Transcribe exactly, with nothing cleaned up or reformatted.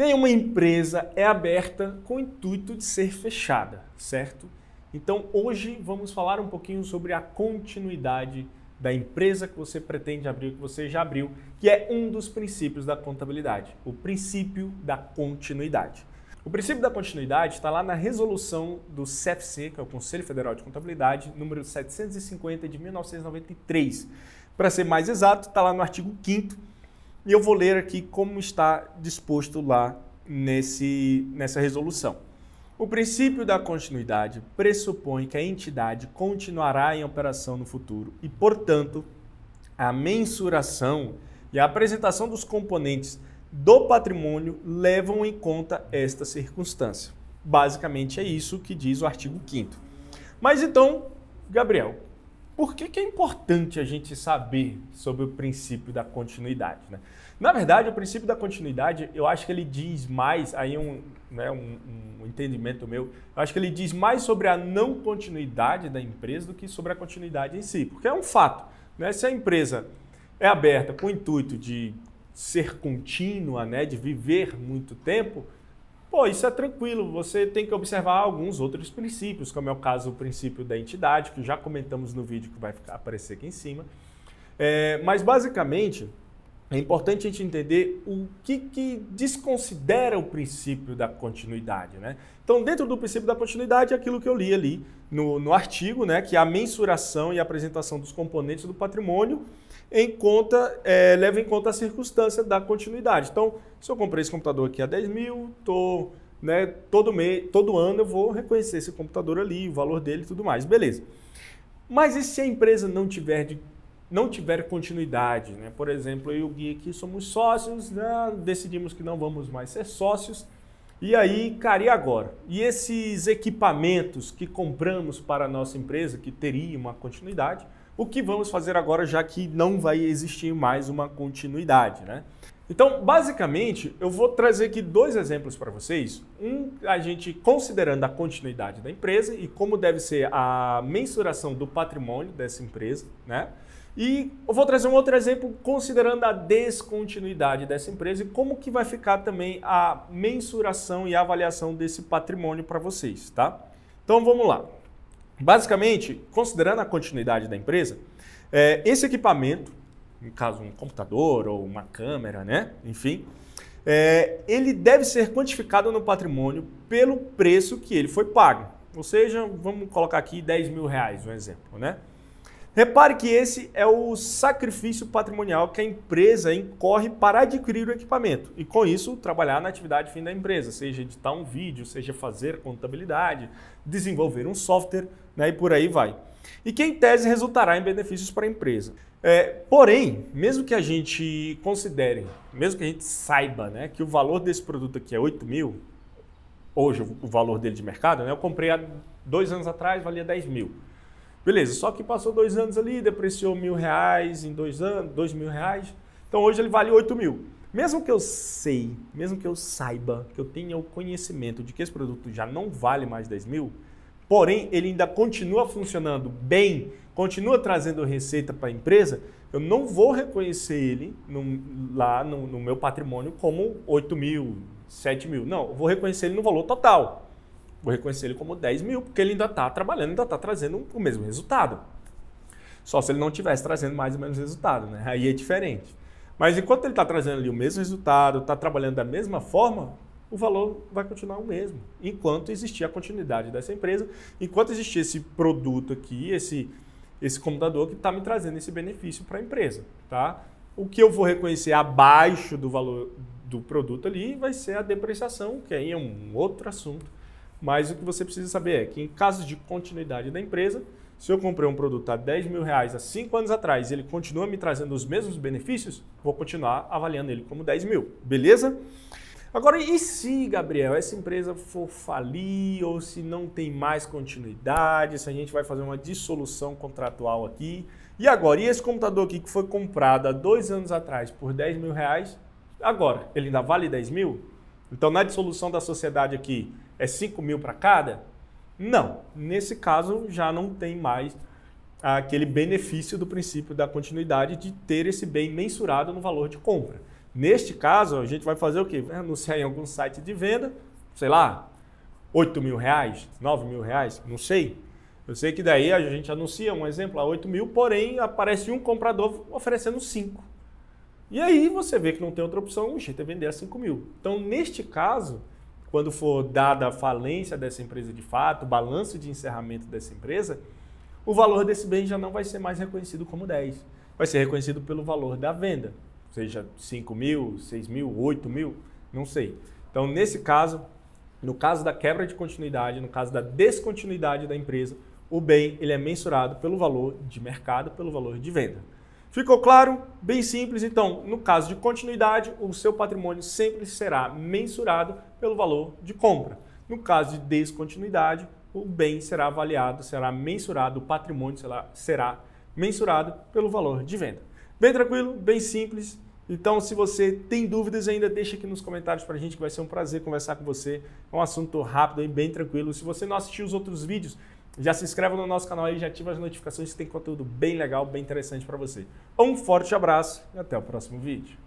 Nenhuma empresa é aberta com o intuito de ser fechada, certo? Então hoje vamos falar um pouquinho sobre a continuidade da empresa que você pretende abrir, que você já abriu, que é um dos princípios da contabilidade, o princípio da continuidade. O princípio da continuidade está lá na resolução do C F C, que é o Conselho Federal de Contabilidade, número setecentos e cinquenta de mil novecentos e noventa e três. Para ser mais exato, está lá no artigo quinto. E eu vou ler aqui como está disposto lá nesse, nessa resolução. O princípio da continuidade pressupõe que a entidade continuará em operação no futuro e, portanto, a mensuração e a apresentação dos componentes do patrimônio levam em conta esta circunstância. Basicamente é isso que diz o artigo quinto. Mas então, Gabriel, por que que é importante a gente saber sobre o princípio da continuidade, né? Na verdade, o princípio da continuidade, eu acho que ele diz mais, aí um, né, um, um entendimento meu, eu acho que ele diz mais sobre a não continuidade da empresa do que sobre a continuidade em si, porque é um fato, né? Se a empresa é aberta com o intuito de ser contínua, né, de viver muito tempo, pô, isso é tranquilo, você tem que observar alguns outros princípios, como é o caso do princípio da entidade, que já comentamos no vídeo que vai ficar, aparecer aqui em cima. É, mas, basicamente, é importante a gente entender o que, que desconsidera o princípio da continuidade, né? Então, dentro do princípio da continuidade, é aquilo que eu li ali no, no artigo, né, que a mensuração e a apresentação dos componentes do patrimônio em conta, é, leva em conta a circunstância da continuidade. Então, se eu comprei esse computador aqui a dez mil, tô, né, todo, mês, todo ano eu vou reconhecer esse computador ali, o valor dele e tudo mais, beleza. Mas e se a empresa não tiver, de, não tiver continuidade? Né? Por exemplo, eu e o Gui aqui somos sócios, né, decidimos que não vamos mais ser sócios, e aí, cara, e agora? E esses equipamentos que compramos para a nossa empresa, que teria uma continuidade, o que vamos fazer agora, já que não vai existir mais uma continuidade, né? Então, basicamente, eu vou trazer aqui dois exemplos para vocês. Um, a gente considerando a continuidade da empresa e como deve ser a mensuração do patrimônio dessa empresa, né? E eu vou trazer um outro exemplo considerando a descontinuidade dessa empresa e como que vai ficar também a mensuração e a avaliação desse patrimônio para vocês, tá? Então, vamos lá. Basicamente, considerando a continuidade da empresa, é, esse equipamento, no caso um computador ou uma câmera, né? Enfim, é, ele deve ser quantificado no patrimônio pelo preço que ele foi pago. Ou seja, vamos colocar aqui dez mil reais, um exemplo, né? Repare que esse é o sacrifício patrimonial que a empresa incorre para adquirir o equipamento e, com isso, trabalhar na atividade fim da empresa, seja editar um vídeo, seja fazer contabilidade, desenvolver um software, né, e por aí vai. E que, em tese, resultará em benefícios para a empresa. É, porém, mesmo que a gente considere, mesmo que a gente saiba, né, que o valor desse produto aqui é oito mil, hoje o valor dele de mercado, né, eu comprei há dois anos atrás, valia dez mil. Beleza, só que passou dois anos ali, depreciou mil reais em dois anos, dois mil reais. Então hoje ele vale oito mil. Mesmo que eu sei, mesmo que eu saiba, que eu tenha o conhecimento de que esse produto já não vale mais dez mil, porém ele ainda continua funcionando bem, continua trazendo receita para a empresa, eu não vou reconhecer ele no, lá no, no meu patrimônio como oito mil, sete mil. Não, eu vou reconhecer ele no valor total. Vou reconhecer ele como dez mil, porque ele ainda está trabalhando, ainda está trazendo o mesmo resultado. Só se ele não estivesse trazendo mais ou menos resultado, né? Aí é diferente. Mas enquanto ele está trazendo ali o mesmo resultado, está trabalhando da mesma forma, o valor vai continuar o mesmo. Enquanto existir a continuidade dessa empresa, enquanto existir esse produto aqui, esse, esse computador que está me trazendo esse benefício para a empresa, tá? O que eu vou reconhecer abaixo do valor do produto ali vai ser a depreciação, que aí é um outro assunto. Mas o que você precisa saber é que, em caso de continuidade da empresa, se eu comprei um produto a dez mil reais há cinco anos atrás e ele continua me trazendo os mesmos benefícios, vou continuar avaliando ele como dez mil, beleza? Agora, e se, Gabriel, essa empresa for falir ou se não tem mais continuidade, se a gente vai fazer uma dissolução contratual aqui? E agora, e esse computador aqui que foi comprado há dois anos atrás por dez mil reais, agora, ele ainda vale dez mil? Então, na dissolução da sociedade aqui, é cinco mil para cada? Não. Nesse caso, já não tem mais aquele benefício do princípio da continuidade de ter esse bem mensurado no valor de compra. Neste caso, a gente vai fazer o quê? Vai anunciar em algum site de venda, sei lá, oito mil reais, nove mil reais, não sei. Eu sei que daí a gente anuncia um exemplo a oito mil, porém aparece um comprador oferecendo cinco. E aí você vê que não tem outra opção, o jeito é vender a cinco mil. Então, neste caso, quando for dada a falência dessa empresa de fato, o balanço de encerramento dessa empresa, o valor desse bem já não vai ser mais reconhecido como dez. Vai ser reconhecido pelo valor da venda, seja cinco mil, seis mil, oito mil, não sei. Então, nesse caso, no caso da quebra de continuidade, no caso da descontinuidade da empresa, o bem ele é mensurado pelo valor de mercado, pelo valor de venda. Ficou claro? Bem simples. Então, no caso de continuidade, o seu patrimônio sempre será mensurado pelo valor de compra. No caso de descontinuidade, o bem será avaliado, será mensurado, o patrimônio será, será mensurado pelo valor de venda. Bem tranquilo, bem simples. Então, se você tem dúvidas ainda, deixa aqui nos comentários para a gente, que vai ser um prazer conversar com você. É um assunto rápido e bem tranquilo. Se você não assistiu os outros vídeos, já se inscreva no nosso canal e já ativa as notificações, que tem conteúdo bem legal, bem interessante para você. Um forte abraço e até o próximo vídeo.